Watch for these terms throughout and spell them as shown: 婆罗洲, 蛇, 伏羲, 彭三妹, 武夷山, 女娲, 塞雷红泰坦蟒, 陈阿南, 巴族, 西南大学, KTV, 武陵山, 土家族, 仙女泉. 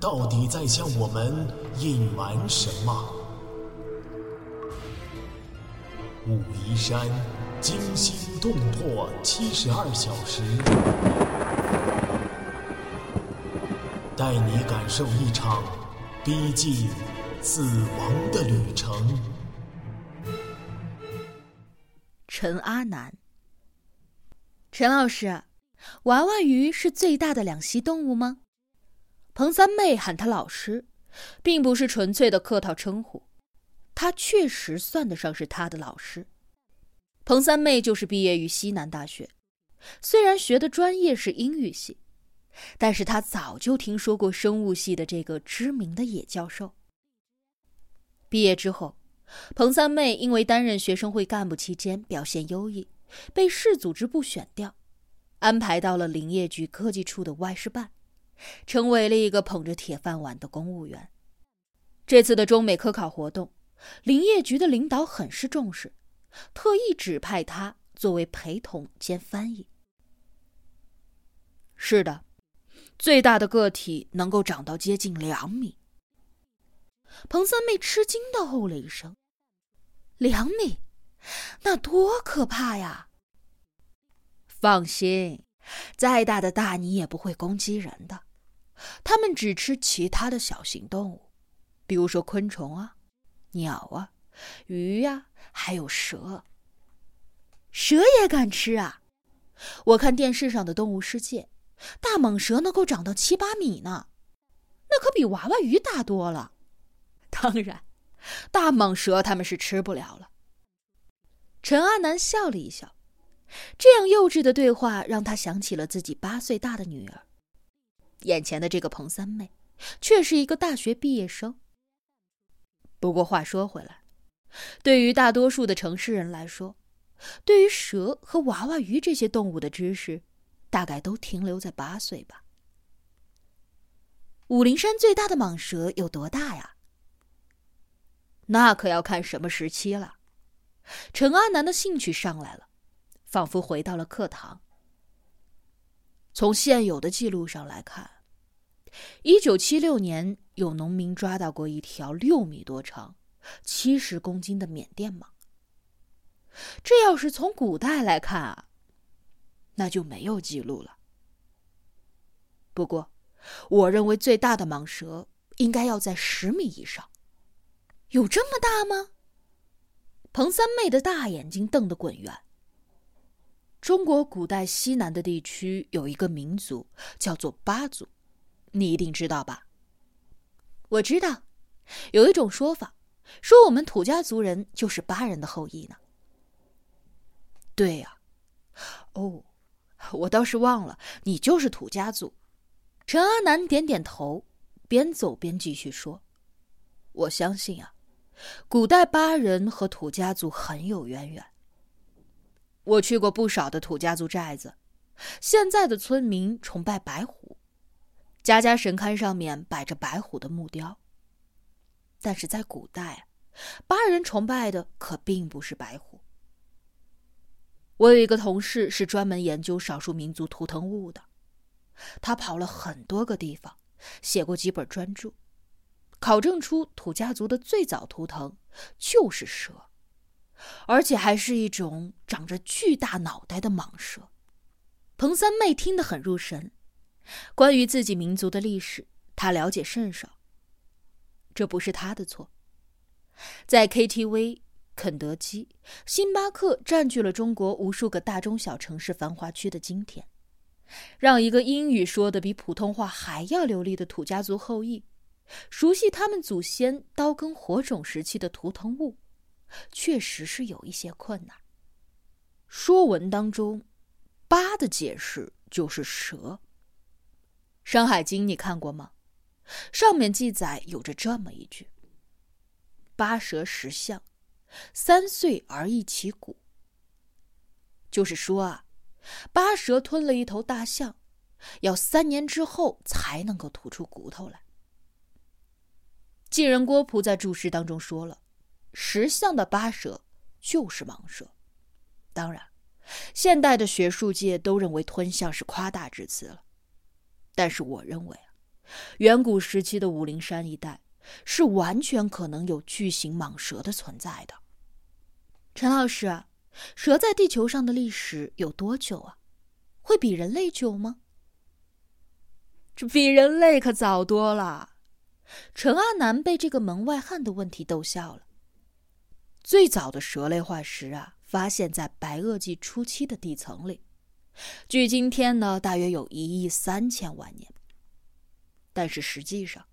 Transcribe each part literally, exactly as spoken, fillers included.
到底在向我们隐瞒什么？武夷山惊心动魄七十二小时，带你感受一场逼近死亡的旅程。陈阿南，陈老师，娃娃鱼是最大的两栖动物吗？彭三妹喊他老师，并不是纯粹的客套称呼，他确实算得上是他的老师。彭三妹就是毕业于西南大学，虽然学的专业是英语系，但是他早就听说过生物系的这个知名的野教授。毕业之后，彭三妹因为担任学生会干部期间表现优异，被市组织部选调，安排到了林业局科技处的外事办，成为了一个捧着铁饭碗的公务员。这次的中美科考活动，林业局的领导很是重视，特意指派他作为陪同兼翻译。是的，最大的个体能够长到接近两米。彭三妹吃惊地吼了一声：“两米，那多可怕呀！”放心，再大的大你也不会攻击人的，它们只吃其他的小型动物，比如说昆虫啊、鸟啊、鱼啊，还有蛇。蛇也敢吃啊？我看电视上的动物世界，大蟒蛇能够长到七八米呢，那可比娃娃鱼大多了。当然，大蟒蛇他们是吃不了了。陈阿南笑了一笑，这样幼稚的对话让他想起了自己八岁大的女儿。眼前的这个彭三妹却是一个大学毕业生。不过话说回来，对于大多数的城市人来说，对于蛇和娃娃鱼这些动物的知识大概都停留在八岁吧。武陵山最大的蟒蛇有多大呀？那可要看什么时期了。陈阿南的兴趣上来了，仿佛回到了课堂。从现有的记录上来看，一九七六年有农民抓到过一条六米多长、七十公斤的缅甸蟒。这要是从古代来看啊，那就没有记录了。不过，我认为最大的蟒蛇应该要在十米以上。有这么大吗？彭三妹的大眼睛瞪得滚圆。中国古代西南的地区有一个民族叫做巴族，你一定知道吧？我知道，有一种说法，说我们土家族人就是巴人的后裔呢。对呀、啊，哦，我倒是忘了，你就是土家族。陈阿南点点头，边走边继续说：“我相信啊，古代巴人和土家族很有渊源。我去过不少的土家族寨子，现在的村民崇拜白虎，家家神龛上面摆着白虎的木雕。但是在古代，巴人崇拜的可并不是白虎。我有一个同事是专门研究少数民族图腾物的，他跑了很多个地方，写过几本专著，考证出土家族的最早图腾就是蛇，而且还是一种长着巨大脑袋的蟒蛇。彭三妹听得很入神，关于自己民族的历史，她了解甚少。这不是她的错。在 K T V、肯德基、星巴克占据了中国无数个大中小城市繁华区的今天，让一个英语说得比普通话还要流利的土家族后裔，熟悉他们祖先刀耕火种时期的图腾物，确实是有一些困难。说文当中，巴的解释就是蛇。《山海经》你看过吗？上面记载有着这么一句：八蛇十象，三岁而一其骨。就是说啊，八蛇吞了一头大象，要三年之后才能够吐出骨头来。晋人郭璞在注释当中说了，十象的八蛇就是蟒蛇。当然，现代的学术界都认为吞象是夸大之词了，但是我认为啊，远古时期的武陵山一带是完全可能有巨型蟒蛇的存在的。陈老师啊，蛇在地球上的历史有多久啊？会比人类久吗？这比人类可早多了。陈阿南被这个门外汉的问题逗笑了。最早的蛇类化石啊，发现在白垩纪初期的地层里，距今天呢，大约有一亿三千万年。但是实际上，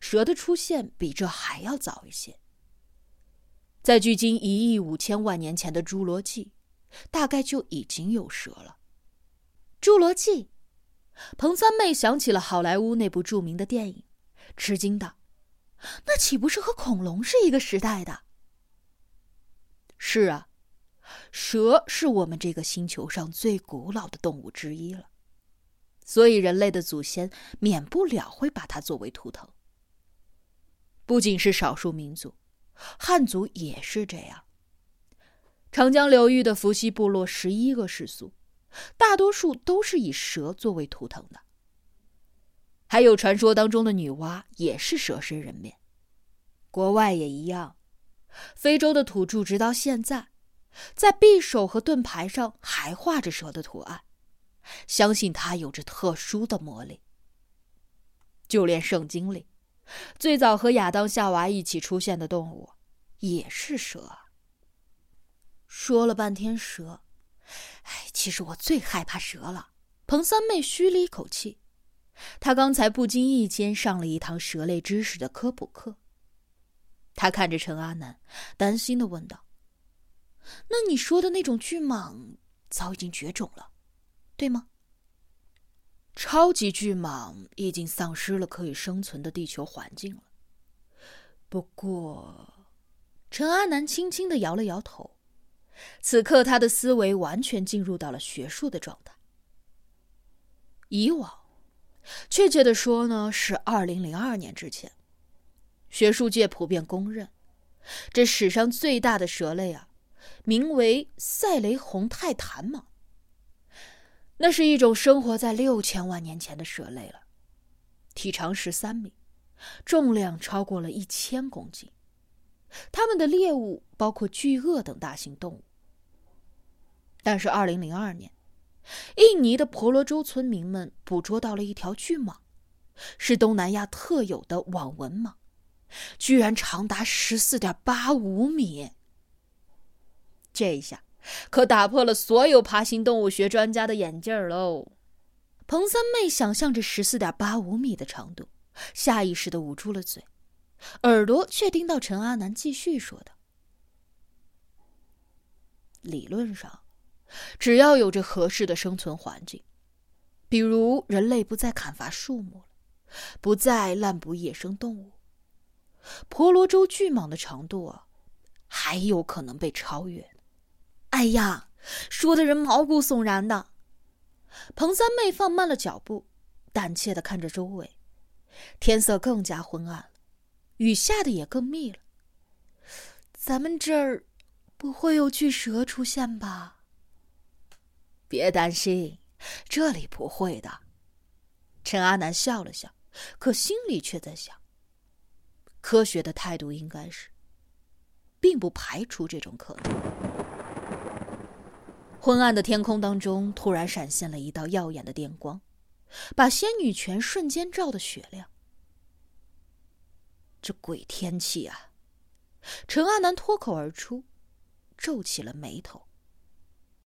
蛇的出现比这还要早一些。在距今一亿五千万年前的侏罗纪，大概就已经有蛇了。侏罗纪，彭三妹想起了好莱坞那部著名的电影，吃惊道：“那岂不是和恐龙是一个时代的？”是啊，蛇是我们这个星球上最古老的动物之一了，所以人类的祖先免不了会把它作为图腾。不仅是少数民族，汉族也是这样。长江流域的伏羲部落十一个氏族，大多数都是以蛇作为图腾的。还有传说当中的女娲也是蛇身人面，国外也一样。非洲的土著直到现在，在匕首和盾牌上还画着蛇的图案，相信它有着特殊的魔力。就连圣经里，最早和亚当夏娃一起出现的动物也是蛇。说了半天蛇，哎，其实我最害怕蛇了。彭三妹吁了一口气，她刚才不经意间上了一堂蛇类知识的科普课。他看着陈阿南，担心地问道：“那你说的那种巨蟒早已经绝种了，对吗？”超级巨蟒已经丧失了可以生存的地球环境了。不过，陈阿南轻轻地摇了摇头。此刻，他的思维完全进入到了学术的状态。以往，确切地说呢，是二零零二年之前。学术界普遍公认，这史上最大的蛇类啊，名为塞雷红泰坦蟒。那是一种生活在六千万年前的蛇类了，体长十三米，重量超过了一千公斤。它们的猎物包括巨鳄等大型动物。但是，二零零二年，印尼的婆罗洲村民们捕捉到了一条巨蟒，是东南亚特有的网纹蟒。居然长达 十四点八五 米，这一下可打破了所有爬行动物学专家的眼镜喽。彭三妹想象着 十四点八五 米的长度，下意识地捂住了嘴，耳朵却听到陈阿南继续说的：理论上，只要有着合适的生存环境，比如人类不再砍伐树木了，不再滥捕野生动物，婆罗洲巨蟒的长度啊，还有可能被超越。哎呀，说的人毛骨悚然的。彭三妹放慢了脚步，胆怯地看着周围。天色更加昏暗了，雨下的也更密了。咱们这儿不会有巨蛇出现吧？别担心，这里不会的。陈阿南笑了笑，可心里却在想，科学的态度应该是并不排除这种可能。昏暗的天空当中突然闪现了一道耀眼的电光，把仙女泉瞬间照得雪亮。这鬼天气啊！陈阿南脱口而出，皱起了眉头。